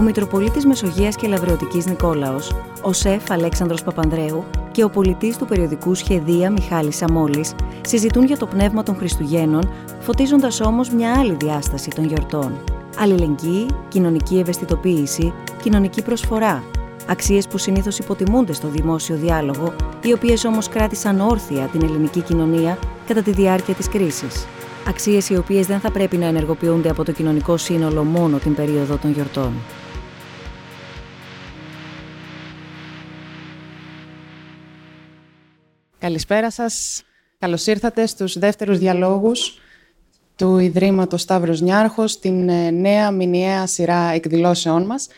ο Μητροπολίτης Μεσογείας και Λαβρεωτικής Νικόλαος, ο σεφ Αλέξανδρος Παπανδρέου και ο πολιτής του περιοδικού Σχεδία Μιχάλης Σαμόλης συζητούν για το πνεύμα των Χριστουγέννων, φωτίζοντας όμως μια άλλη διάσταση των γιορτών. Αλληλεγγύη, κοινωνική ευαισθητοποίηση, κοινωνική προσφορά. Αξίες που συνήθως υποτιμούνται στο δημόσιο διάλογο, οι οποίες όμως κράτησαν όρθια την ελληνική κοινωνία κατά τη διάρκεια της κρίσης. Αξίες οι οποίες δεν θα πρέπει να ενεργοποιούνται από το κοινωνικό σύνολο μόνο την περίοδο των γιορτών. Καλησπέρα σας. Καλώς ήρθατε στους δεύτερους διαλόγους του Ιδρύματος Σταύρος Νιάρχος, την νέα μηνιαία σειρά εκδηλώσεών μας.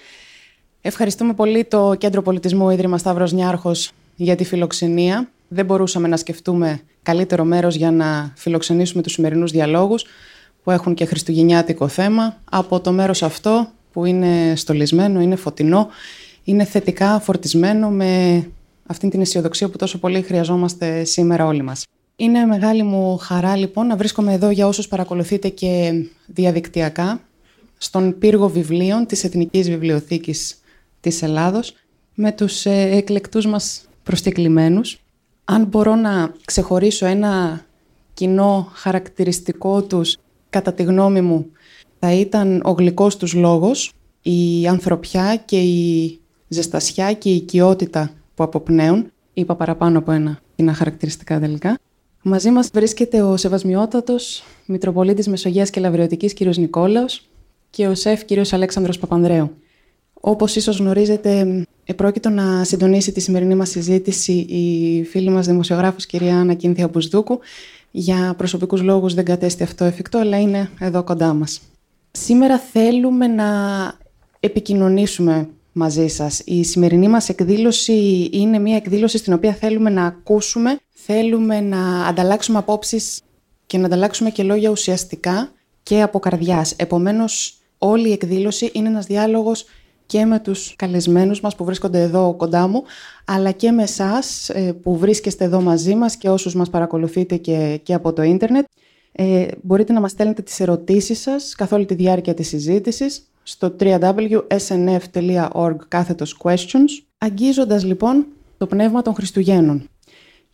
Ευχαριστούμε πολύ το Κέντρο Πολιτισμού Ίδρυμα Σταύρος Νιάρχος για τη φιλοξενία. Δεν μπορούσαμε να σκεφτούμε καλύτερο μέρος για να φιλοξενήσουμε τους σημερινούς διαλόγους που έχουν και χριστουγεννιάτικο θέμα. Από το μέρος αυτό που είναι στολισμένο, είναι φωτεινό, είναι θετικά φορτισμένο με αυτήν την αισιοδοξία που τόσο πολύ χρειαζόμαστε σήμερα όλοι μας. Είναι μεγάλη μου χαρά λοιπόν να βρίσκομαι εδώ για όσους παρακολουθείτε και διαδικτυακά στον πύργο βιβλίων της Εθνικής Βιβλιοθήκης της Ελλάδος με τους εκλεκτούς μας προσκεκλημένους. Αν μπορώ να ξεχωρίσω ένα κοινό χαρακτηριστικό τους, κατά τη γνώμη μου, θα ήταν ο γλυκός τους λόγος, η ανθρωπιά και η ζεστασιά και η οικειότητα που αποπνέουν. Είπα παραπάνω από ένα κοινά χαρακτηριστικά τελικά. Μαζί μας βρίσκεται ο Σεβασμιότατος Μητροπολίτης Μεσογείας και Λαβρεωτικής κ. Νικόλαος και ο σεφ κ. Αλέξανδρος Παπανδρέου. Όπως ίσως γνωρίζετε, επρόκειτο να συντονίσει τη σημερινή μας συζήτηση η φίλη μας δημοσιογράφος κυρία Ανακίνθια Μπουσδούκου. Για προσωπικούς λόγους δεν κατέστη αυτό εφικτό, αλλά είναι εδώ κοντά μας. Σήμερα θέλουμε να επικοινωνήσουμε μαζί σας. Η σημερινή μας εκδήλωση είναι μια εκδήλωση στην οποία θέλουμε να ακούσουμε, θέλουμε να ανταλλάξουμε απόψεις και να ανταλλάξουμε και λόγια ουσιαστικά και από καρδιάς. Επομένως, όλη η εκδήλωση είναι ένας διάλογος και με τους καλεσμένους μας που βρίσκονται εδώ κοντά μου, αλλά και με εσάς που βρίσκεστε εδώ μαζί μας και όσους μας παρακολουθείτε και από το ίντερνετ. Μπορείτε να μας στέλνετε τις ερωτήσεις σας καθ' όλη τη διάρκεια της συζήτησης στο www.snf.org/questions, αγγίζοντας λοιπόν το πνεύμα των Χριστουγέννων.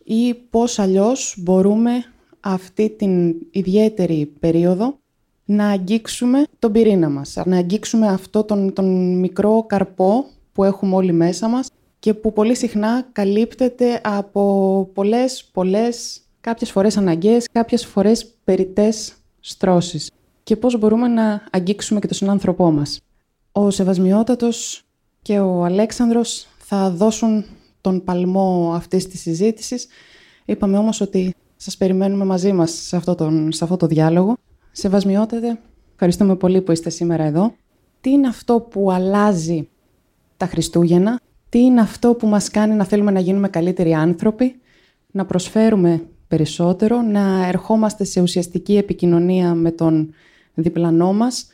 Ή πώς αλλιώς μπορούμε αυτή την ιδιαίτερη περίοδο να αγγίξουμε τον πυρήνα μας, να αγγίξουμε αυτό τον μικρό καρπό που έχουμε όλοι μέσα μας και που πολύ συχνά καλύπτεται από πολλές, κάποιες φορές αναγκαίες, κάποιες φορές περιττές στρώσεις. Και πώς μπορούμε να αγγίξουμε και τον συνάνθρωπό μας. Ο Σεβασμιότατος και ο Αλέξανδρος θα δώσουν τον παλμό αυτής της συζήτησης. Είπαμε όμως ότι σας περιμένουμε μαζί μας σε αυτό το διάλογο. Σεβασμιότατε, ευχαριστούμε πολύ που είστε σήμερα εδώ. Τι είναι αυτό που αλλάζει τα Χριστούγεννα, τι είναι αυτό που μας κάνει να θέλουμε να γίνουμε καλύτεροι άνθρωποι, να προσφέρουμε περισσότερο, να ερχόμαστε σε ουσιαστική επικοινωνία με τον διπλανό μας.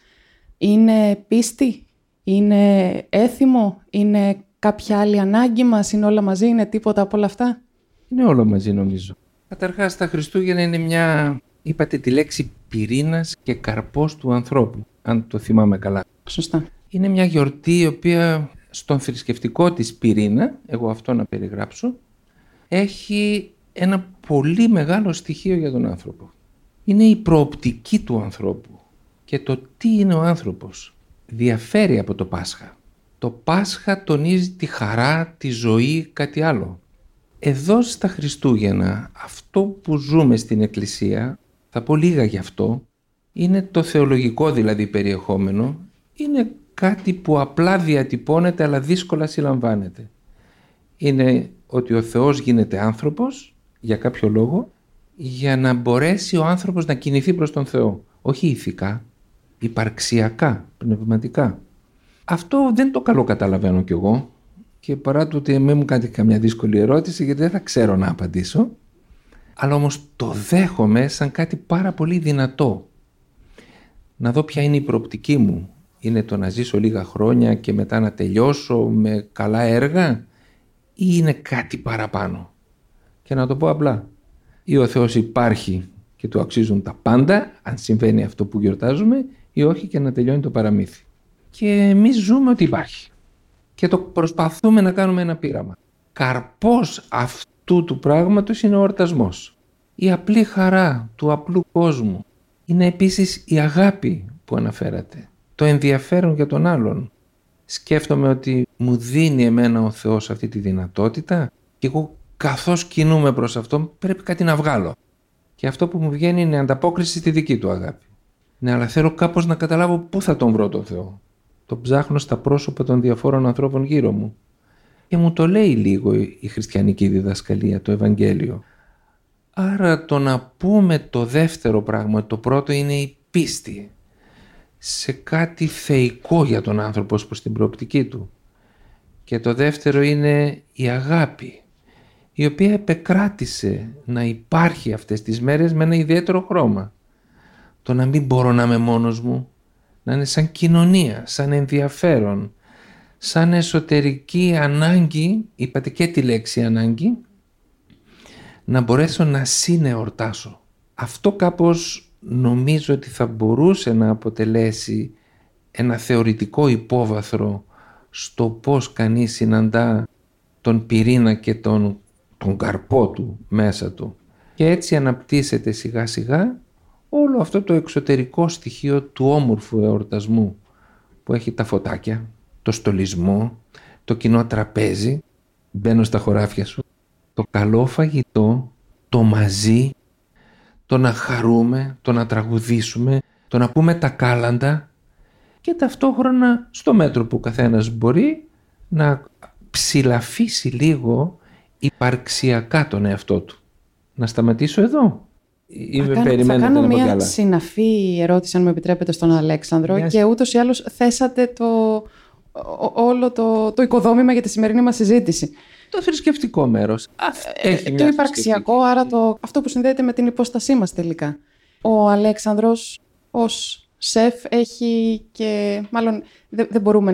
Είναι πίστη, είναι έθιμο, είναι κάποια άλλη ανάγκη μας, είναι όλα μαζί, είναι τίποτα από όλα αυτά. Είναι όλα μαζί νομίζω. Καταρχάς τα Χριστούγεννα είναι μια... Είπατε τη λέξη πυρήνας και καρπός του ανθρώπου, αν το θυμάμαι καλά. Σωστά. Είναι μια γιορτή η οποία στον θρησκευτικό της πυρήνα, εγώ αυτό να περιγράψω, έχει ένα πολύ μεγάλο στοιχείο για τον άνθρωπο. Είναι η προοπτική του ανθρώπου και το τι είναι ο άνθρωπος. Διαφέρει από το Πάσχα. Το Πάσχα τονίζει τη χαρά, τη ζωή, κάτι άλλο. Εδώ στα Χριστούγεννα, αυτό που ζούμε στην Εκκλησία... Θα πω λίγα γι' αυτό. Είναι το θεολογικό δηλαδή περιεχόμενο. Είναι κάτι που απλά διατυπώνεται αλλά δύσκολα συλλαμβάνεται. Είναι ότι ο Θεός γίνεται άνθρωπος για κάποιο λόγο για να μπορέσει ο άνθρωπος να κινηθεί προς τον Θεό. Όχι ηθικά, υπαρξιακά, πνευματικά. Αυτό δεν το καλό καταλαβαίνω κι εγώ και παρά το ότι μην μου κάνετε καμιά δύσκολη ερώτηση γιατί δεν θα ξέρω να απαντήσω. Αλλά όμως το δέχομαι σαν κάτι πάρα πολύ δυνατό. Να δω ποια είναι η προοπτική μου. Είναι το να ζήσω λίγα χρόνια και μετά να τελειώσω με καλά έργα ή είναι κάτι παραπάνω. Και να το πω απλά. Ή ο Θεός υπάρχει και του αξίζουν τα πάντα, αν συμβαίνει αυτό που γιορτάζουμε, ή όχι και να τελειώνει το παραμύθι. και εμείς ζούμε ότι υπάρχει. Και το προσπαθούμε να κάνουμε ένα πείραμα. Καρπός αυτού του πράγματος είναι ο εορτασμός. Η απλή χαρά του απλού κόσμου. Είναι επίσης η αγάπη που αναφέρατε. Το ενδιαφέρον για τον άλλον. Σκέφτομαι ότι μου δίνει εμένα ο Θεός αυτή τη δυνατότητα και εγώ καθώς κινούμαι προς αυτόν πρέπει κάτι να βγάλω. Και αυτό που μου βγαίνει είναι ανταπόκριση στη δική του αγάπη. Ναι, αλλά θέλω κάπως να καταλάβω πού θα τον βρω τον Θεό. Το ψάχνω στα πρόσωπα των διαφόρων ανθρώπων γύρω μου. Και μου το λέει λίγο η χριστιανική διδασκαλία, το Ευαγγέλιο. Άρα το να πούμε το δεύτερο πράγμα, το πρώτο είναι η πίστη σε κάτι θεϊκό για τον άνθρωπο προς την προοπτική του. Και το δεύτερο είναι η αγάπη, η οποία επεκράτησε να υπάρχει αυτές τις μέρες με ένα ιδιαίτερο χρώμα. Το να μην μπορώ να είμαι μόνος μου, να είναι σαν κοινωνία, σαν ενδιαφέρον, σαν εσωτερική ανάγκη, είπατε και τη λέξη ανάγκη, να μπορέσω να συνεορτάσω. Αυτό κάπως νομίζω ότι θα μπορούσε να αποτελέσει ένα θεωρητικό υπόβαθρο στο πώς κανείς συναντά τον πυρήνα και τον καρπό του μέσα του. Και έτσι αναπτύσσεται σιγά σιγά όλο αυτό το εξωτερικό στοιχείο του όμορφου εορτασμού που έχει τα φωτάκια, το στολισμό, το κοινό τραπέζι, μπαίνω στα χωράφια σου, το καλό φαγητό, το μαζί, το να χαρούμε, το να τραγουδήσουμε, το να πούμε τα κάλαντα και ταυτόχρονα στο μέτρο που καθένας μπορεί να ψηλαφίσει λίγο υπαρξιακά τον εαυτό του. Να σταματήσω εδώ. Θα κάνω μια συναφή ερώτηση, αν μου επιτρέπετε, στον Αλέξανδρο και ούτως ή άλλως θέσατε όλο το οικοδόμημα για τη σημερινή μας συζήτηση. Το θρησκευτικό μέρος. Το υπαρξιακό, άρα αυτό που συνδέεται με την υπόστασή μας τελικά. Ο Αλέξανδρος ως σεφ έχει και μάλλον δεν μπορούμε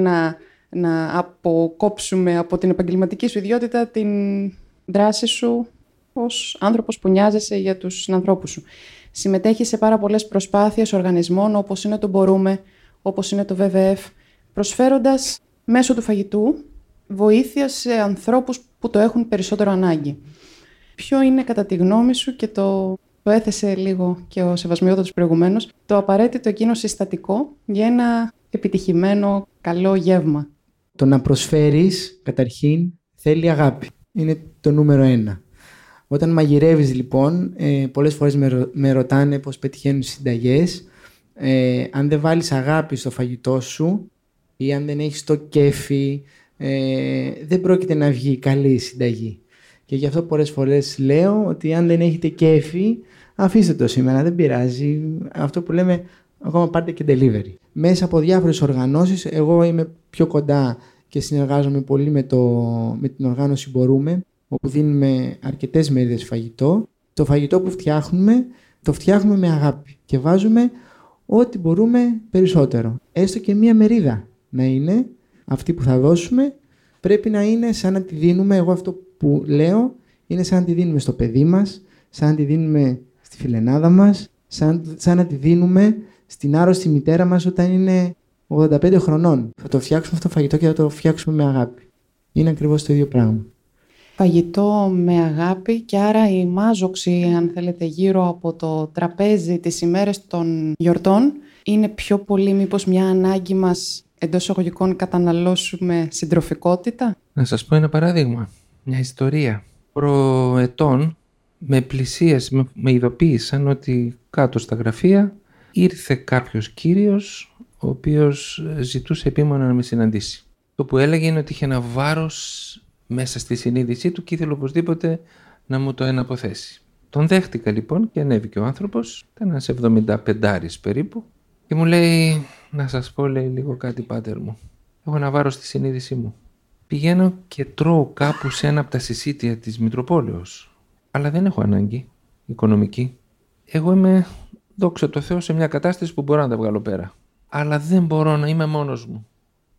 να αποκόψουμε από την επαγγελματική σου ιδιότητα την δράση σου ως άνθρωπος που νοιάζεσαι για τους συνανθρώπους σου. Συμμετέχει σε πάρα πολλές προσπάθειες οργανισμών όπως είναι το Μπορούμε, όπως είναι το WWF, προσφέροντας μέσω του φαγητού βοήθεια σε ανθρώπους που το έχουν περισσότερο ανάγκη. Ποιο είναι κατά τη γνώμη σου, και το έθεσε λίγο και ο Σεβασμιότατος προηγουμένως, το απαραίτητο εκείνο συστατικό για ένα επιτυχημένο καλό γεύμα? Το να προσφέρεις καταρχήν θέλει αγάπη. Είναι το νούμερο 1. Όταν μαγειρεύεις λοιπόν, πολλές φορές με ρωτάνε πώς πετυχαίνουν συνταγές. Αν δεν βάλεις αγάπη στο φαγητό σου ή αν δεν έχεις το κέφι, δεν πρόκειται να βγει καλή συνταγή. Και γι' αυτό πολλές φορές λέω ότι αν δεν έχετε κέφι, αφήστε το σήμερα, δεν πειράζει. Αυτό που λέμε, ακόμα πάρτε και delivery. Μέσα από διάφορες οργανώσεις, εγώ είμαι πιο κοντά και συνεργάζομαι πολύ με την οργάνωση Μπορούμε, όπου δίνουμε αρκετές μερίδες φαγητό. Το φαγητό που φτιάχνουμε, το φτιάχνουμε με αγάπη και βάζουμε ό,τι μπορούμε περισσότερο. Έστω και μία μερίδα να είναι, αυτή που θα δώσουμε, πρέπει να είναι σαν να τη δίνουμε, εγώ αυτό που λέω, είναι σαν να τη δίνουμε στο παιδί μας, σαν να τη δίνουμε στη φιλενάδα μας, σαν να τη δίνουμε στην άρρωστη μητέρα μας όταν είναι 85 χρονών. Θα το φτιάξουμε αυτό το φαγητό και θα το φτιάξουμε με αγάπη. Είναι ακριβώς το ίδιο πράγμα. Φαγητό με αγάπη, και άρα η μάζοξη, αν θέλετε, γύρω από το τραπέζι τις ημέρες των γιορτών είναι πιο πολύ μήπως μια ανάγκη μας, εντός εισαγωγικών, καταναλώσουμε συντροφικότητα. Να σας πω ένα παράδειγμα, μια ιστορία. Προετών με ειδοποίησαν ότι κάτω στα γραφεία ήρθε κάποιος κύριος ο οποίος ζητούσε επίμονα να με συναντήσει. Το που έλεγε είναι ότι είχε ένα βάρος μέσα στη συνείδησή του και ήθελε οπωσδήποτε να μου το εναποθέσει. Τον δέχτηκα λοιπόν και ανέβηκε ο άνθρωπος, ήταν ένας 75άρης περίπου, και μου λέει, να σας πω, λέει, λίγο κάτι, πάτερ μου. Έχω ένα βάρος στη συνείδησή μου. Πηγαίνω και τρώω κάπου σε ένα από τα συσίτια της Μητροπόλεως, αλλά δεν έχω ανάγκη οικονομική. Εγώ είμαι, δόξα τω Θεώ, σε μια κατάσταση που μπορώ να τα βγάλω πέρα. Αλλά δεν μπορώ να είμαι μόνος μου.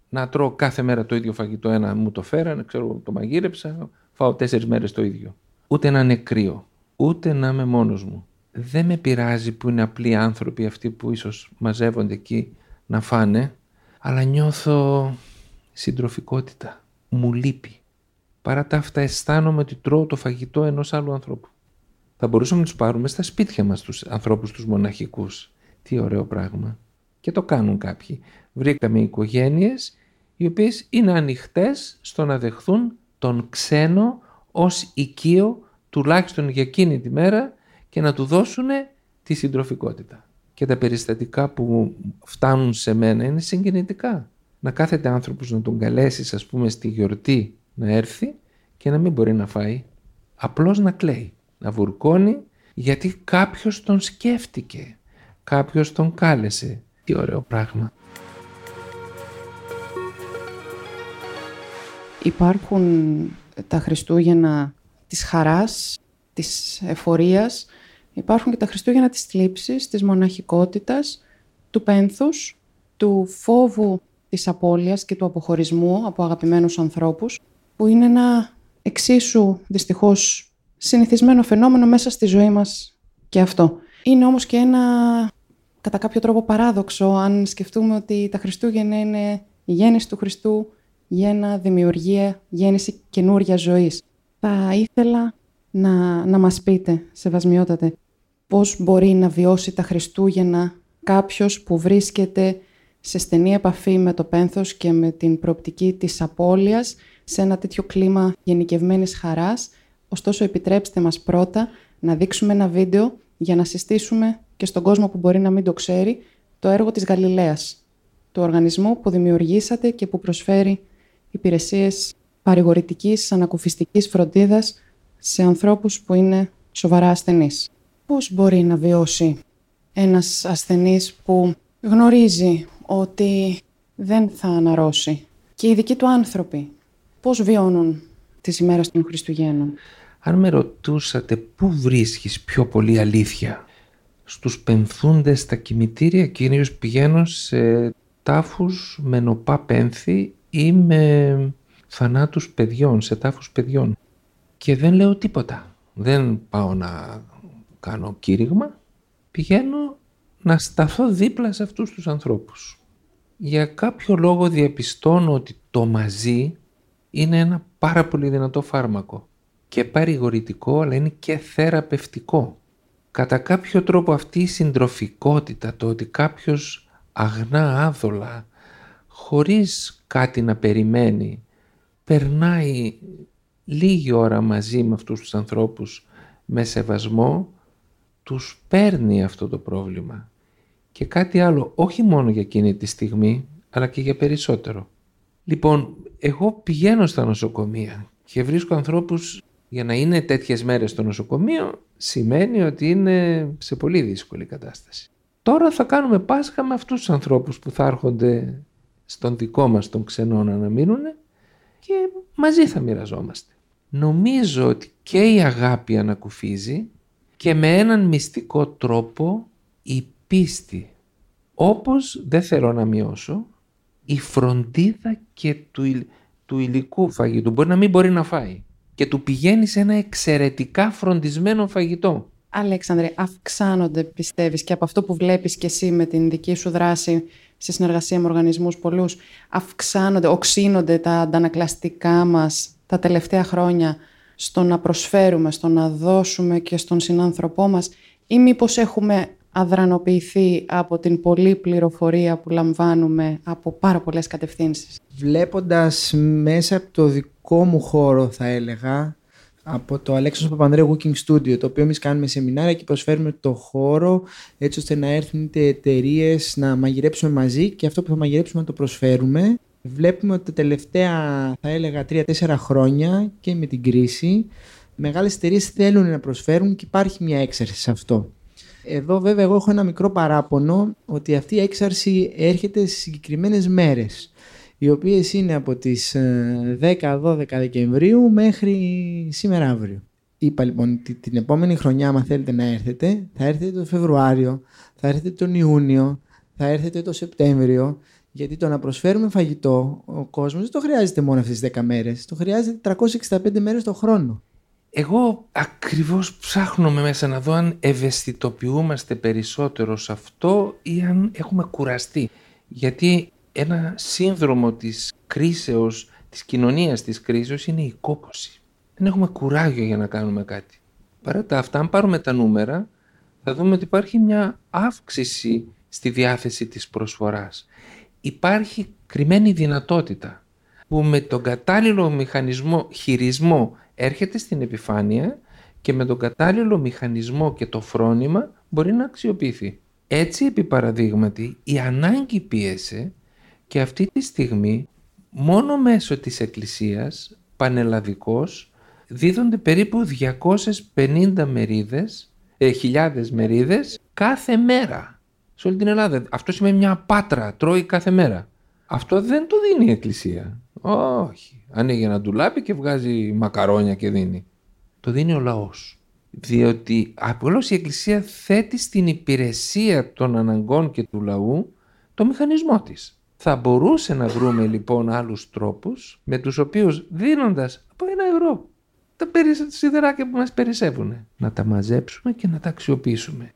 Να τρώω κάθε μέρα το ίδιο φαγητό, ένα μου το φέρανε, ξέρω, το μαγείρεψα, φάω 4 μέρες το ίδιο. Ούτε να είναι κρύο, ούτε να είμαι μόνος μου. Δεν με πειράζει που είναι απλοί άνθρωποι αυτοί που ίσως μαζεύονται εκεί να φάνε, αλλά νιώθω συντροφικότητα. Μου λείπει. Παρά τα αυτά αισθάνομαι ότι τρώω το φαγητό ενός άλλου ανθρώπου. Θα μπορούσαμε να τους πάρουμε στα σπίτια μας τους ανθρώπους τους μοναχικούς. Τι ωραίο πράγμα. Και το κάνουν κάποιοι. Βρήκαμε οικογένειες οι οποίες είναι ανοιχτές στο να δεχθούν τον ξένο ως οικείο τουλάχιστον για εκείνη τη μέρα και να του δώσουν τη συντροφικότητα. Και τα περιστατικά που φτάνουν σε μένα είναι συγκινητικά. Να κάθεται άνθρωπος να τον καλέσεις ας πούμε στη γιορτή να έρθει και να μην μπορεί να φάει. Απλώς να κλαίει, να βουρκώνει γιατί κάποιος τον σκέφτηκε, κάποιος τον κάλεσε. Τι ωραίο πράγμα. Υπάρχουν τα Χριστούγεννα της χαράς, της εφορίας, υπάρχουν και τα Χριστούγεννα της θλίψης, της μοναχικότητας, του πένθους, του φόβου της απώλειας και του αποχωρισμού από αγαπημένους ανθρώπους, που είναι ένα εξίσου δυστυχώς συνηθισμένο φαινόμενο μέσα στη ζωή μας και αυτό. Είναι όμως και ένα κατά κάποιο τρόπο παράδοξο αν σκεφτούμε ότι τα Χριστούγεννα είναι η γέννηση του Χριστού, γέννα, δημιουργία, γέννηση καινούρια ζωής. Θα ήθελα να μας πείτε, σεβασμιότατε, πώς μπορεί να βιώσει τα Χριστούγεννα κάποιος που βρίσκεται σε στενή επαφή με το πένθος και με την προοπτική της απώλειας, σε ένα τέτοιο κλίμα γενικευμένης χαράς. Ωστόσο, επιτρέψτε μας πρώτα να δείξουμε ένα βίντεο για να συστήσουμε και στον κόσμο που μπορεί να μην το ξέρει το έργο της Γαλιλαίας, του οργανισμού που δημιουργήσατε και που προσφέρει υπηρεσίες παρηγορητικής, ανακουφιστικής φροντίδας σε ανθρώπους που είναι σοβαρά ασθενείς. Πώς μπορεί να βιώσει ένας ασθενής που γνωρίζει ότι δεν θα αναρρώσει και οι δικοί του άνθρωποι πώς βιώνουν τις ημέρες των Χριστουγέννων? Αν με ρωτούσατε πού βρίσκεις πιο πολύ αλήθεια, στους πενθούντες στα κημητήρια, κυρίως πηγαίνω σε τάφους με νοπά πένθη ή με θανάτους παιδιών, σε τάφους παιδιών. Και δεν λέω τίποτα. Δεν πάω να κάνω κήρυγμα. Πηγαίνω να σταθώ δίπλα σε αυτούς τους ανθρώπους. Για κάποιο λόγο διαπιστώνω ότι το μαζί είναι ένα πάρα πολύ δυνατό φάρμακο. Και παρηγορητικό, αλλά είναι και θεραπευτικό. Κατά κάποιο τρόπο αυτή η συντροφικότητα, το ότι κάποιος αγνά άδολα, χωρίς κάτι να περιμένει, περνάει λίγη ώρα μαζί με αυτούς τους ανθρώπους με σεβασμό, τους παίρνει αυτό το πρόβλημα. Και κάτι άλλο, όχι μόνο για εκείνη τη στιγμή, αλλά και για περισσότερο. Λοιπόν, εγώ πηγαίνω στα νοσοκομεία και βρίσκω ανθρώπους για να είναι τέτοιες μέρες στο νοσοκομείο, σημαίνει ότι είναι σε πολύ δύσκολη κατάσταση. Τώρα θα κάνουμε Πάσχα με αυτούς τους ανθρώπους που θα έρχονται στον δικό μας τον ξενώνα να μείνουνε και μαζί θα μοιραζόμαστε. Νομίζω ότι και η αγάπη ανακουφίζει και με έναν μυστικό τρόπο η πίστη. Όπως, δεν θέλω να μειώσω, η φροντίδα και του υλικού φαγητού. Μπορεί να μην μπορεί να φάει και του πηγαίνει σε ένα εξαιρετικά φροντισμένο φαγητό. Αλέξανδρε, αυξάνονται, πιστεύεις, και από αυτό που βλέπεις και εσύ με την δική σου δράση σε συνεργασία με οργανισμούς πολλούς, αυξάνονται, οξύνονται τα αντανακλαστικά μας τα τελευταία χρόνια στο να προσφέρουμε, στο να δώσουμε και στον συνάνθρωπό μας, ή μήπως έχουμε αδρανοποιηθεί από την πολλή πληροφορία που λαμβάνουμε από πάρα πολλές κατευθύνσεις? Βλέποντας μέσα από το δικό μου χώρο, θα έλεγα, από το Αλέξανδρο Παπανδρέου Cooking Studio, το οποίο εμείς κάνουμε σεμινάρια και προσφέρουμε το χώρο έτσι ώστε να έρθουν είτε εταιρείες να μαγειρέψουμε μαζί και αυτό που θα μαγειρέψουμε να το προσφέρουμε. Βλέπουμε ότι τα τελευταία, θα έλεγα, 3-4 χρόνια και με την κρίση, μεγάλες εταιρείες θέλουν να προσφέρουν και υπάρχει μια έξαρση σε αυτό. Εδώ βέβαια εγώ έχω ένα μικρό παράπονο ότι αυτή η έξαρση έρχεται σε συγκεκριμένες μέρες, οι οποίες είναι από τις 10-12 Δεκεμβρίου μέχρι σήμερα αύριο. Είπα λοιπόν ότι την επόμενη χρονιά, άμα θέλετε να έρθετε, θα έρθετε τον Φεβρουάριο, θα έρθετε τον Ιούνιο, θα έρθετε τον Σεπτέμβριο, γιατί το να προσφέρουμε φαγητό, ο κόσμος δεν το χρειάζεται μόνο αυτές τις 10 μέρες, το χρειάζεται 365 μέρες το χρόνο. Εγώ ακριβώς ψάχνω μέσα να δω αν ευαισθητοποιούμαστε περισσότερο σε αυτό ή αν έχουμε κουραστεί. Γιατί ένα σύνδρομο της κρίσεως, της κοινωνίας της κρίσεως είναι η κόπωση. Δεν έχουμε κουράγιο για να κάνουμε κάτι. Παρά τα αυτά, αν πάρουμε τα νούμερα, θα δούμε ότι υπάρχει μια αύξηση στη διάθεση της προσφοράς. Υπάρχει κρυμμένη δυνατότητα που με τον κατάλληλο μηχανισμό χειρισμό έρχεται στην επιφάνεια και με τον κατάλληλο μηχανισμό και το φρόνημα μπορεί να αξιοποιηθεί. Έτσι, επί παραδείγματι, η ανάγκη πίεσε και αυτή τη στιγμή μόνο μέσω της Εκκλησίας, πανελλαδικώς, δίδονται περίπου 250 μερίδες, χιλιάδες μερίδες κάθε μέρα σε όλη την Ελλάδα. Αυτό σημαίνει μια πάτρα, τρώει κάθε μέρα. Αυτό δεν το δίνει η Εκκλησία. Όχι. Ανοίγει ένα ντουλάπι και βγάζει μακαρόνια και δίνει. Το δίνει ο λαός. Διότι απλώς η Εκκλησία θέτει στην υπηρεσία των αναγκών και του λαού το μηχανισμό της. Θα μπορούσε να βρούμε λοιπόν άλλους τρόπους με τους οποίους, δίνοντας από €1 τα σιδεράκια που μας περισσεύουν, να τα μαζέψουμε και να τα αξιοποιήσουμε.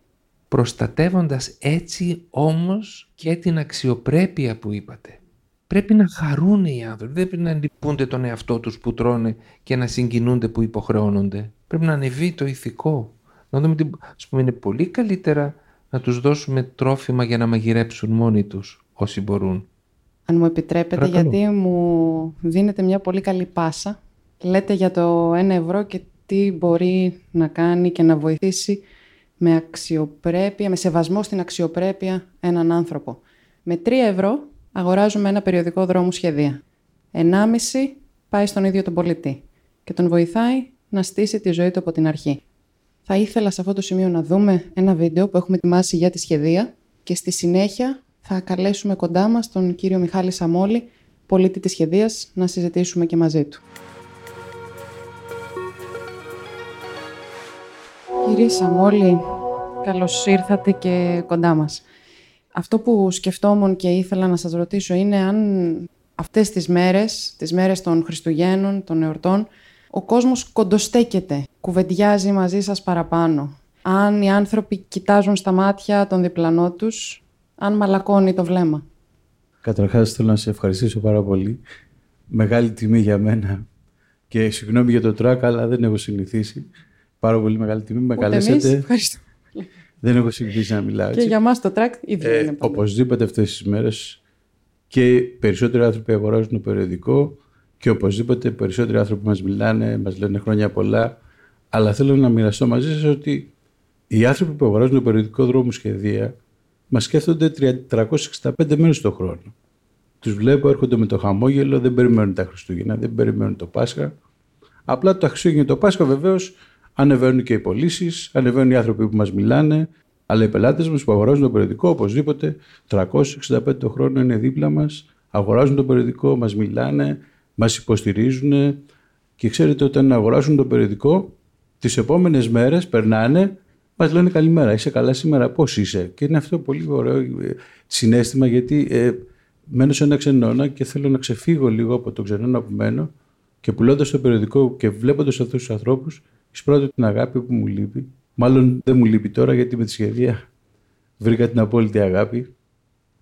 Προστατεύοντας έτσι όμως και την αξιοπρέπεια που είπατε. Πρέπει να χαρούν οι άνθρωποι, δεν πρέπει να λυπούνται τον εαυτό τους που τρώνε και να συγκινούνται που υποχρεώνονται. Πρέπει να ανεβεί το ηθικό. Να δούμε ότι είναι πολύ καλύτερα να τους δώσουμε τρόφιμα για να μαγειρέψουν μόνοι τους όσοι μπορούν. Αν μου επιτρέπετε, παρακαλώ. Γιατί μου δίνετε μια πολύ καλή πάσα. Λέτε για το €1 και τι μπορεί να κάνει και να βοηθήσει με αξιοπρέπεια, με σεβασμό στην αξιοπρέπεια έναν άνθρωπο. Με €3 αγοράζουμε ένα περιοδικό δρόμου Σχεδία. 1,5 πάει στον ίδιο τον πολιτή και τον βοηθάει να στήσει τη ζωή του από την αρχή. Θα ήθελα σε αυτό το σημείο να δούμε ένα βίντεο που έχουμε ετοιμάσει για τη Σχεδία και στη συνέχεια θα καλέσουμε κοντά μας τον κύριο Μιχάλη Σαμόλη, πολίτη της Σχεδίας, να συζητήσουμε και μαζί του. Κύριε Σαμόλη, καλώς ήρθατε και κοντά μας. Αυτό που σκεφτόμουν και ήθελα να σας ρωτήσω είναι αν αυτές τις μέρες των Χριστουγέννων, των εορτών, ο κόσμος κοντοστέκεται, κουβεντιάζει μαζί σας παραπάνω. Αν οι άνθρωποι κοιτάζουν στα μάτια τον διπλανό τους, αν μαλακώνει το βλέμμα. Καταρχάς θέλω να σε ευχαριστήσω πάρα πολύ. Μεγάλη τιμή για μένα και συγγνώμη για το τρακ, αλλά δεν έχω συνηθίσει. Πάρα πολύ μεγάλη τιμή που με καλέσατε. Εμείς, δεν έχω συνηθίσει να μιλάω έτσι. Και για μας το τρακ ήδη είναι πάντα. Οπωσδήποτε αυτές τις μέρες και περισσότεροι άνθρωποι αγοράζουν το περιοδικό και οπωσδήποτε περισσότεροι άνθρωποι μας μιλάνε, μας λένε χρόνια πολλά. Αλλά θέλω να μοιραστώ μαζί σας ότι οι άνθρωποι που αγοράζουν το περιοδικό δρόμου Σχεδία μας σκέφτονται 365 μέρες το χρόνο. Τους βλέπω, έρχονται με το χαμόγελο, δεν περιμένουν τα Χριστούγεννα, δεν περιμένουν το Πάσχα. Απλά το Χριστούγεννα και το Πάσχα βεβαίως. Ανεβαίνουν και οι πωλήσεις, ανεβαίνουν οι άνθρωποι που μας μιλάνε, αλλά οι πελάτες μας που αγοράζουν το περιοδικό, οπωσδήποτε, 365 το χρόνο είναι δίπλα μας, αγοράζουν το περιοδικό, μας μιλάνε, μας υποστηρίζουν και ξέρετε, όταν αγοράσουν το περιοδικό, τις επόμενες μέρες περνάνε, μας λένε καλημέρα, είσαι καλά σήμερα, πώς είσαι. Και είναι αυτό πολύ ωραίο συναίσθημα, γιατί μένω σε ένα ξενώνα και θέλω να ξεφύγω λίγο από τον ξενώνα που μένω και πουλώντας το περιοδικό και βλέποντας αυτούς τους ανθρώπους. Εισπράττω την αγάπη που μου λείπει. Μάλλον δεν μου λείπει τώρα, γιατί με τη Σχεδία βρήκα την απόλυτη αγάπη.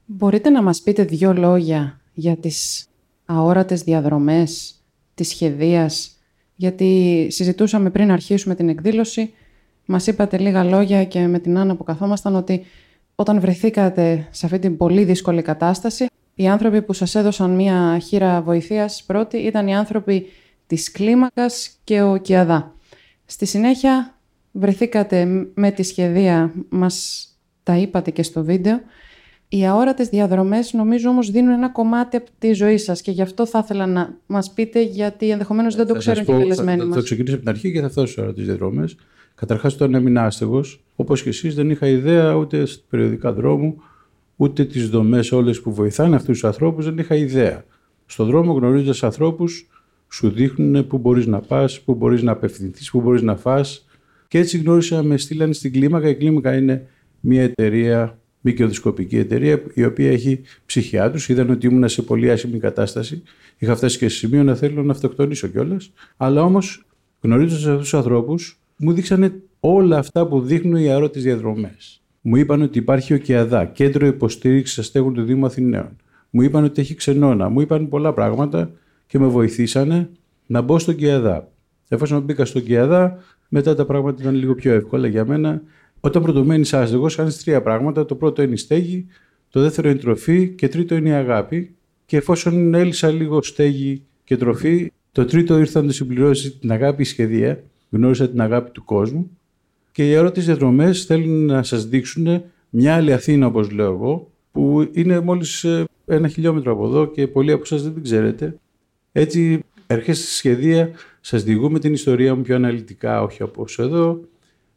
Μπορείτε να μας πείτε δύο λόγια για τις αόρατες διαδρομές της Σχεδίας? Γιατί συζητούσαμε πριν αρχίσουμε την εκδήλωση. Μας είπατε λίγα λόγια και με την Άννα που καθόμασταν ότι όταν βρεθήκατε σε αυτή την πολύ δύσκολη κατάσταση, οι άνθρωποι που σας έδωσαν μια χείρα βοηθείας πρώτοι ήταν οι άνθρωποι της Κλίμακας και ο ΚΥΑΔΑ. Στη συνέχεια βρεθήκατε με τη Σχεδία, μας τα είπατε και στο βίντεο. Οι αόρατες διαδρομές νομίζω όμως δίνουν ένα κομμάτι από τη ζωή σας και γι' αυτό θα ήθελα να μας πείτε, γιατί ενδεχομένως δεν το ξέρουν και οι καλεσμένοι μας. Θα ξεκινήσω από την αρχή και θα φτάσω στις αόρατες διαδρομές. Καταρχάς, όταν έμεινα άστεγος, όπως και εσείς, δεν είχα ιδέα ούτε στα περιοδικά δρόμου, ούτε τις δομές όλες που βοηθάνε αυτούς τους ανθρώπους, δεν είχα ιδέα. Στον δρόμο γνωρίζοντας ανθρώπους. Σου δείχνουν πού μπορείς να πας, πού μπορείς να απευθυνθείς, πού μπορείς να φας. Και έτσι γνώρισα, με στείλανε στην Κλίμακα. Η Κλίμακα είναι μια εταιρεία, μη κερδοσκοπική εταιρεία, η οποία έχει ψυχιάτρους. Είδαν ότι ήμουν σε πολύ άσχημη κατάσταση. Είχα φτάσει και σε σημείο να θέλω να αυτοκτονήσω κιόλας. Αλλά όμως, γνωρίζοντας αυτούς τους ανθρώπους, μου δείξανε όλα αυτά που δείχνουν οι αόρατες διαδρομές. Μου είπαν ότι υπάρχει ο ΚΕΑΔΑ, Κέντρο Υποστήριξης Αστέγων του Δήμου Αθηναίων. Μου είπαν ότι έχει ξενώνα. Μου είπαν πολλά πράγματα και με βοηθήσανε να μπω στον ΚΕΑΔΑ. Εφόσον μπήκα στον ΚΕΑΔΑ, μετά τα πράγματα ήταν λίγο πιο εύκολα για μένα. Όταν πρωτομένει άστεγο, κάνει τρία πράγματα. Το πρώτο είναι η στέγη, το δεύτερο είναι η τροφή και τρίτο είναι η αγάπη. Και εφόσον έλυσα λίγο στέγη και τροφή, το τρίτο ήρθε να το συμπληρώσει την αγάπη η Σχεδία. Γνώρισα την αγάπη του κόσμου. Και οι ερώτητες διαδρομές θέλουν να σας δείξουν μια άλλη Αθήνα, όπως λέω εγώ, που είναι μόλις 1 χιλιόμετρο από εδώ και πολλοί από εσάς δεν την ξέρετε. Έτσι, έρχεστε στη Σχεδία, σας διηγούμε την ιστορία μου πιο αναλυτικά, όχι όπως εδώ.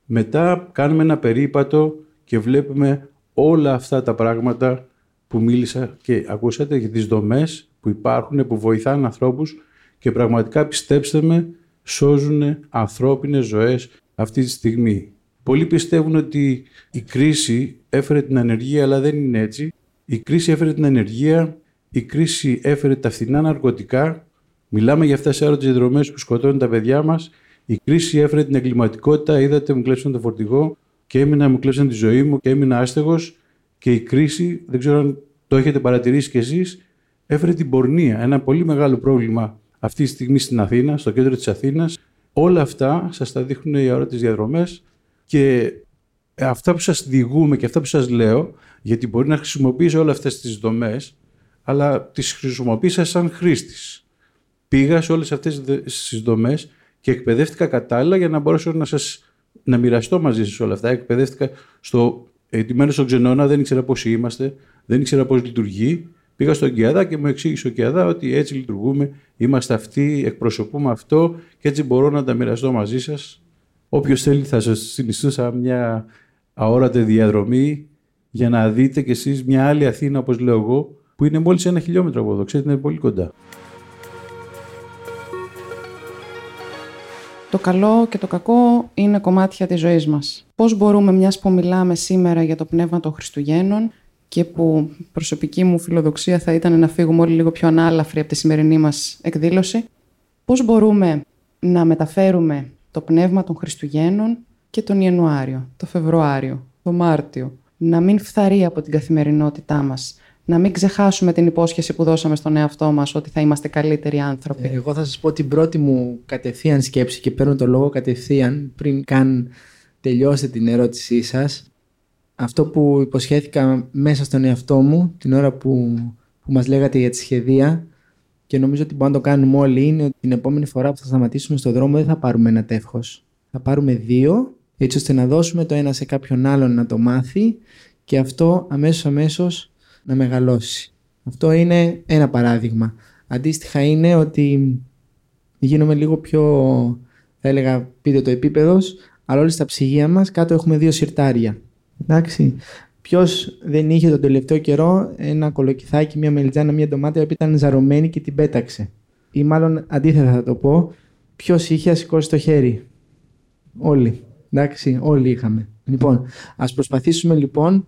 Μετά κάνουμε ένα περίπατο και βλέπουμε όλα αυτά τα πράγματα που μίλησα και ακούσατε, για τις δομές που υπάρχουν, που βοηθάνε ανθρώπους και πραγματικά, πιστέψτε με, σώζουν ανθρώπινες ζωές αυτή τη στιγμή. Πολλοί πιστεύουν ότι η κρίση έφερε την ανεργία, αλλά δεν είναι έτσι. Η κρίση έφερε την ανεργία, η κρίση έφερε τα φθηνά ναρκωτικά. Μιλάμε για αυτές τις έρωτες διαδρομές που σκοτώνουν τα παιδιά μας. Η κρίση έφερε την εγκληματικότητα. Είδατε, μου κλέψαν το φορτηγό και έμεινα, μου κλέψαν τη ζωή μου και έμεινα άστεγος. Και η κρίση, δεν ξέρω αν το έχετε παρατηρήσει κι εσείς, έφερε την πορνεία. Ένα πολύ μεγάλο πρόβλημα αυτή τη στιγμή στην Αθήνα, στο κέντρο της Αθήνας. Όλα αυτά σας τα δείχνουν οι αοράτες διαδρομές και αυτά που σας διηγούμε και αυτά που σας λέω, γιατί μπορεί να χρησιμοποιήσω όλες αυτές τις δομές, αλλά τις χρησιμοποίησα σαν χρήστης. Πήγα σε όλες αυτές τις δομές και εκπαιδεύτηκα κατάλληλα για να μπορέσω να μοιραστώ μαζί σας όλα αυτά. Εκπαιδεύτηκα εντυμένο στον ξενώνα, δεν ήξερα πώς είμαστε, δεν ήξερα πώς λειτουργεί. Πήγα στον ΚΕΑΔΑ και μου εξήγησε ο ΚΕΑΔΑ ότι έτσι λειτουργούμε, είμαστε αυτοί, εκπροσωπούμε αυτό και έτσι μπορώ να τα μοιραστώ μαζί σας. Όποιος θέλει θα σας συνιστούσα μια αόρατη διαδρομή για να δείτε κι εσείς μια άλλη Αθήνα, όπως λέω εγώ, που είναι μόλις 1 χιλιόμετρο από εδώ, ξέρετε, είναι πολύ κοντά. Το καλό και το κακό είναι κομμάτια της ζωής μας. Πώς μπορούμε, μιας που μιλάμε σήμερα για το πνεύμα των Χριστουγέννων, και που προσωπική μου φιλοδοξία θα ήταν να φύγουμε όλοι λίγο πιο ανάλαφροι από τη σημερινή μας εκδήλωση, πώς μπορούμε να μεταφέρουμε το πνεύμα των Χριστουγέννων και τον Ιανουάριο, το Φεβρουάριο, το Μάρτιο, να μην φθαρεί από την καθημερινότητά μας, να μην ξεχάσουμε την υπόσχεση που δώσαμε στον εαυτό μας ότι θα είμαστε καλύτεροι άνθρωποι. Εγώ θα σας πω την πρώτη μου κατευθείαν σκέψη και παίρνω το λόγο κατευθείαν πριν καν τελειώσετε την ερώτησή σας. Αυτό που υποσχέθηκα μέσα στον εαυτό μου την ώρα που μας λέγατε για τη Σχεδία, και νομίζω ότι μπορούμε να το κάνουμε όλοι, είναι ότι την επόμενη φορά που θα σταματήσουμε στον δρόμο δεν θα πάρουμε ένα τεύχος. Θα πάρουμε 2, έτσι ώστε να δώσουμε το ένα σε κάποιον άλλον να το μάθει και αυτό αμέσως να μεγαλώσει. Αυτό είναι ένα παράδειγμα. Αντίστοιχα είναι ότι γίνομαι λίγο πιο, θα έλεγα, πείτε το επίπεδος, αλλά όλοι στα ψυγεία μας κάτω έχουμε 2 σιρτάρια. Εντάξει, ποιος δεν είχε τον τελευταίο καιρό ένα κολοκυθάκι, μια μελιτζάνα, μια ντομάτα που ήταν ζαρωμένη και την πέταξε? Ή μάλλον αντίθετα θα το πω, ποιος είχε σηκώσει το χέρι? Όλοι, εντάξει, όλοι είχαμε. Λοιπόν, ας προσπαθήσουμε λοιπόν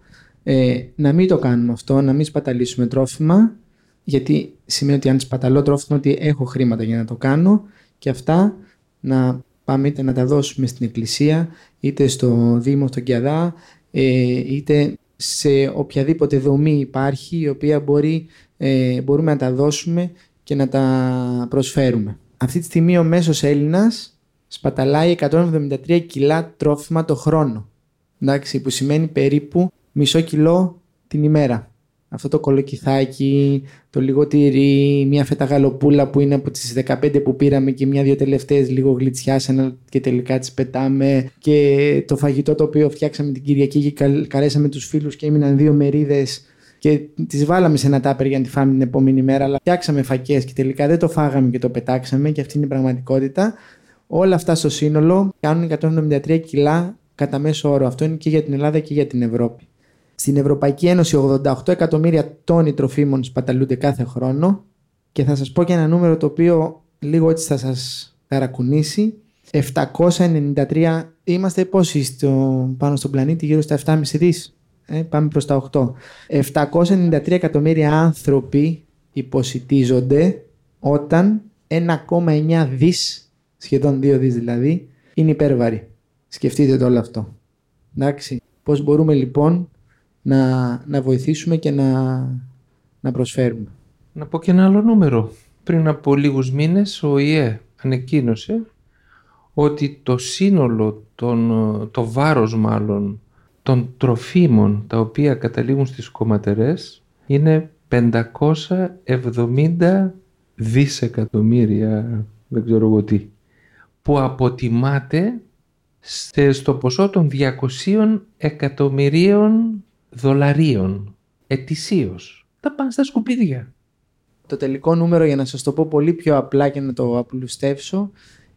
να μην το κάνουμε αυτό, να μην σπαταλήσουμε τρόφιμα, γιατί σημαίνει ότι αν σπαταλώ τρόφιμα ότι έχω χρήματα για να το κάνω, και αυτά να πάμε είτε να τα δώσουμε στην εκκλησία, είτε στο Δήμο, στον ΚΕΑΔΑ, είτε σε οποιαδήποτε δομή υπάρχει η οποία μπορούμε να τα δώσουμε και να τα προσφέρουμε. Αυτή τη στιγμή ο μέσος Έλληνας σπαταλάει 173 κιλά τρόφιμα το χρόνο. Εντάξει, που σημαίνει περίπου μισό κιλό την ημέρα. Αυτό το κολοκυθάκι, το λίγο τυρί, μια φέτα γαλοπούλα που είναι από τις 15 που πήραμε και μια-δυο τελευταίες λίγο γλιτσιάσαν και τελικά τις πετάμε, και το φαγητό το οποίο φτιάξαμε την Κυριακή και καλέσαμε τους φίλους και έμειναν 2 μερίδες και τις βάλαμε σε ένα τάπερ για να τη φάμε την επόμενη μέρα, αλλά φτιάξαμε φακές και τελικά δεν το φάγαμε και το πετάξαμε, και αυτή είναι η πραγματικότητα. Όλα αυτά στο σύνολο κάνουν 173 κιλά κατά μέσο όρο. Αυτό είναι και για την Ελλάδα και για την Ευρώπη. Στην Ευρωπαϊκή Ένωση 88 εκατομμύρια τόνοι τροφίμων σπαταλούνται κάθε χρόνο, και θα σας πω και ένα νούμερο το οποίο λίγο έτσι θα σας ταρακουνήσει. 793, είμαστε πόσοι πάνω στον πλανήτη, γύρω στα 7,5 δις. Πάμε προς τα 8. 793 εκατομμύρια άνθρωποι υποσιτίζονται, όταν 1,9 δις, σχεδόν 2 δις δηλαδή, είναι υπέρβαροι. Σκεφτείτε το όλο αυτό. Εντάξει, πώς μπορούμε λοιπόν να βοηθήσουμε και να να προσφέρουμε. Να πω και ένα άλλο νούμερο. Πριν από λίγους μήνες ο ΙΕ ανακοίνωσε ότι το σύνολο, το βάρος μάλλον, των τροφίμων τα οποία καταλήγουν στις κομματερές είναι 570 δισεκατομμύρια, δεν ξέρω εγώ τι, που αποτιμάται στο ποσό των 200 εκατομμυρίων δολαρίων ετησίως. Τα πάνε στα σκουπίδια. Το τελικό νούμερο, για να σας το πω πολύ πιο απλά και να το απλουστεύσω,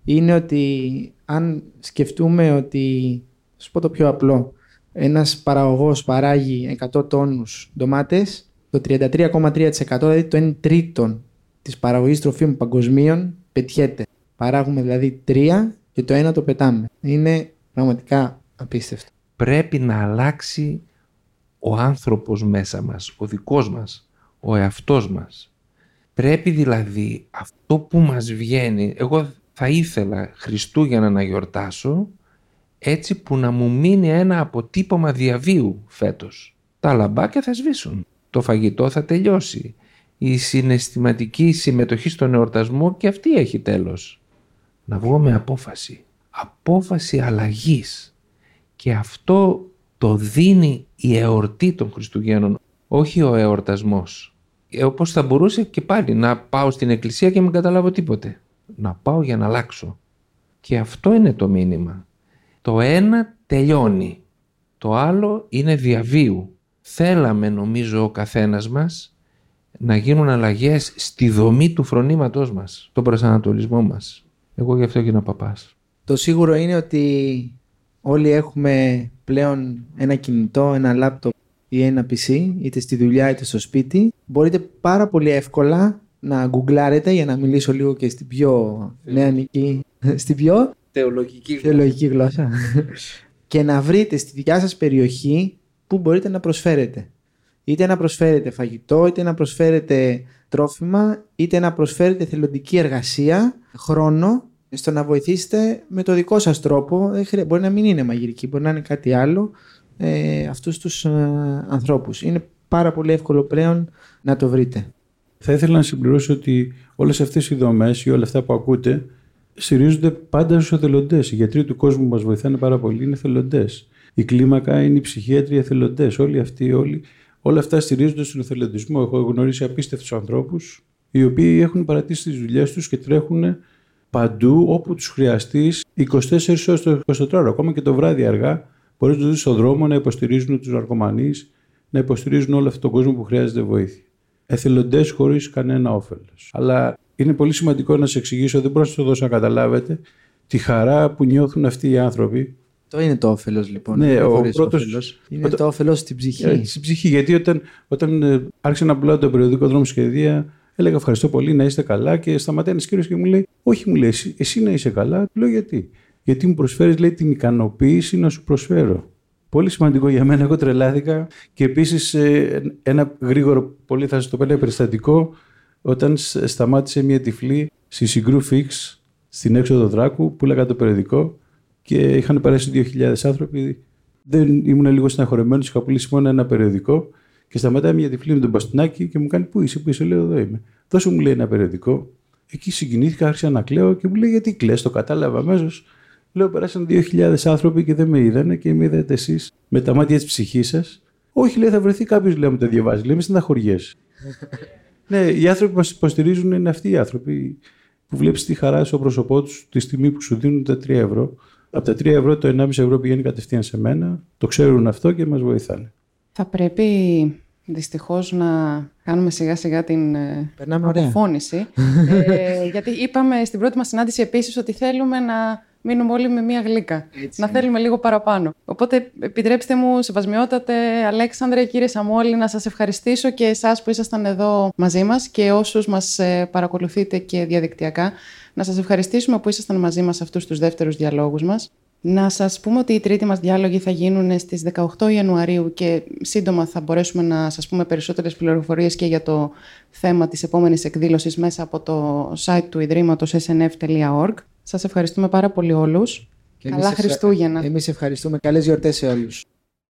είναι ότι αν σκεφτούμε ότι, σας πω το πιο απλό, ένας παραγωγός παράγει 100 τόνους ντομάτες, το 33,3%, δηλαδή το 1 τρίτο της παραγωγής τροφίμων παγκοσμίων, πετιέται. Παράγουμε δηλαδή 3 και το 1 το πετάμε. Είναι πραγματικά απίστευτο. Πρέπει να αλλάξει ο άνθρωπος μέσα μας, ο δικός μας, ο εαυτός μας. Πρέπει δηλαδή αυτό που μας βγαίνει, εγώ θα ήθελα Χριστούγεννα να γιορτάσω έτσι που να μου μείνει ένα αποτύπωμα διαβίου φέτος. Τα λαμπάκια θα σβήσουν, το φαγητό θα τελειώσει, η συναισθηματική συμμετοχή στον εορτασμό και αυτή έχει τέλος. Να βγω με απόφαση, απόφαση αλλαγής, και αυτό το δίνει η εορτή των Χριστουγέννων, όχι ο εορτασμός. Όπως θα μπορούσε και πάλι να πάω στην εκκλησία και μην καταλάβω τίποτε. Να πάω για να αλλάξω. Και αυτό είναι το μήνυμα. Το ένα τελειώνει, το άλλο είναι διαβίου. Θέλαμε, νομίζω, ο καθένας μας να γίνουν αλλαγές στη δομή του φρονήματός μας, τον προσανατολισμό μας. Εγώ γι' αυτό έγινα παπάς. Το σίγουρο είναι ότι όλοι έχουμε πλέον ένα κινητό, ένα λάπτοπ ή ένα PC, είτε στη δουλειά είτε στο σπίτι. Μπορείτε πάρα πολύ εύκολα να γκουγκλάρετε, για να μιλήσω λίγο και στην πιο νεανική, στην πιο θεολογική γλώσσα, και να βρείτε στη δικιά σας περιοχή που μπορείτε να προσφέρετε. Είτε να προσφέρετε φαγητό, είτε να προσφέρετε τρόφιμα, είτε να προσφέρετε θελοντική εργασία, χρόνο, στο να βοηθήσετε με το δικό σας τρόπο. Μπορεί να μην είναι μαγειρική, μπορεί να είναι κάτι άλλο, αυτούς τους ανθρώπους. Είναι πάρα πολύ εύκολο πλέον να το βρείτε. Θα ήθελα να συμπληρώσω ότι όλες αυτές οι δομές ή όλα αυτά που ακούτε στηρίζονται πάντα στους εθελοντές. Οι γιατροί του κόσμου μας βοηθάνε πάρα πολύ, είναι εθελοντές. Η κλίμακα είναι οι ψυχίατροι εθελοντές. Όλοι αυτοί, όλα αυτά στηρίζονται στον εθελοντισμό. Έχω γνωρίσει απίστευτους ανθρώπους, οι οποίοι έχουν παρατήσει τις δουλειές τους και τρέχουν παντού όπου τους χρειαστεί 24 ώρες το 24ωρο. Ακόμα και το βράδυ αργά μπορεί να τους δει στον δρόμο, να υποστηρίζουν τους ναρκωμανείς, να υποστηρίζουν όλο αυτόν τον κόσμο που χρειάζεται βοήθεια. Εθελοντές χωρίς κανένα όφελος. Αλλά είναι πολύ σημαντικό να σας εξηγήσω, δεν μπορώ να σας το δώσω να καταλάβετε, τη χαρά που νιώθουν αυτοί οι άνθρωποι. Το είναι το όφελος, λοιπόν. Ναι, είναι το όφελος στην ψυχή. Στην ψυχή, γιατί όταν άρχισα να πουλάω τον περιοδικό δρόμο Σχεδία, έλεγα ευχαριστώ πολύ, να είστε καλά, και σταματάει ένας κύριος και μου λέει, όχι, μου λέει, εσύ να είσαι καλά. Του λέω γιατί. Γιατί μου προσφέρεις, λέει, την ικανοποίηση να σου προσφέρω. Πολύ σημαντικό για μένα, εγώ τρελάθηκα. Και επίσης ένα γρήγορο, πολύ θα σας το πω, ένα περιστατικό, όταν σταμάτησε μια τυφλή στη Συγκρού Φίξ, στην έξοδο Δράκου, πούλαγα το περιοδικό και είχαν περάσει 2.000 άνθρωποι. Δεν ήμουν λίγο στεναχωρημένος, είχα πουλήσει μόνο ένα περιοδικό, και σταματάει μια τυφλή με τον μπαστούνάκι και μου κάνει, πού είσαι, λέω, εδώ είμαι. Δώσε μου, λέει, ένα περιοδικό. Εκεί συγκινήθηκα, άρχισα να κλαίω και μου λέει, γιατί κλαις, το κατάλαβα αμέσως. Λέω, περάσαν 2.000 άνθρωποι και δεν με είδανε και με είδατε εσείς με τα μάτια της ψυχής σας. Όχι, λέει, θα βρεθεί κάποιος, λέει, να το διαβάζει. Λέει, μη στεναχωριέσαι. Ναι, οι άνθρωποι που μας υποστηρίζουν είναι αυτοί οι άνθρωποι που βλέπεις τη χαρά στο πρόσωπό τους τη στιγμή που σου δίνουν τα 3 ευρώ. Από τα 3 ευρώ, το 1,5 ευρώ πηγαίνει κατευθείαν σε μένα. Το ξέρουν αυτό και μας βοηθάνε. Θα πρέπει δυστυχώς να κάνουμε σιγά σιγά την αποφώνηση. Γιατί είπαμε στην πρώτη μας συνάντηση επίσης ότι θέλουμε να μείνουμε όλοι με μία γλύκα. Έτσι, να θέλουμε λίγο παραπάνω. Οπότε επιτρέψτε μου, σεβασμιότατε Αλέξανδρε, κύριε Σαμόλη, να σας ευχαριστήσω και εσάς που ήσασταν εδώ μαζί μας και όσους μας παρακολουθείτε και διαδικτυακά. Να σας ευχαριστήσουμε που ήσασταν μαζί μας αυτούς τους δεύτερους διαλόγους μας. Να σας πούμε ότι οι τρίτοι μας διάλογοι θα γίνουν στις 18 Ιανουαρίου και σύντομα θα μπορέσουμε να σας πούμε περισσότερες πληροφορίες και για το θέμα της επόμενης εκδήλωσης μέσα από το site του Ιδρύματος snf.org. Σας ευχαριστούμε πάρα πολύ όλους. Καλά Χριστούγεννα. Εμείς ευχαριστούμε. Καλές γιορτές σε όλους.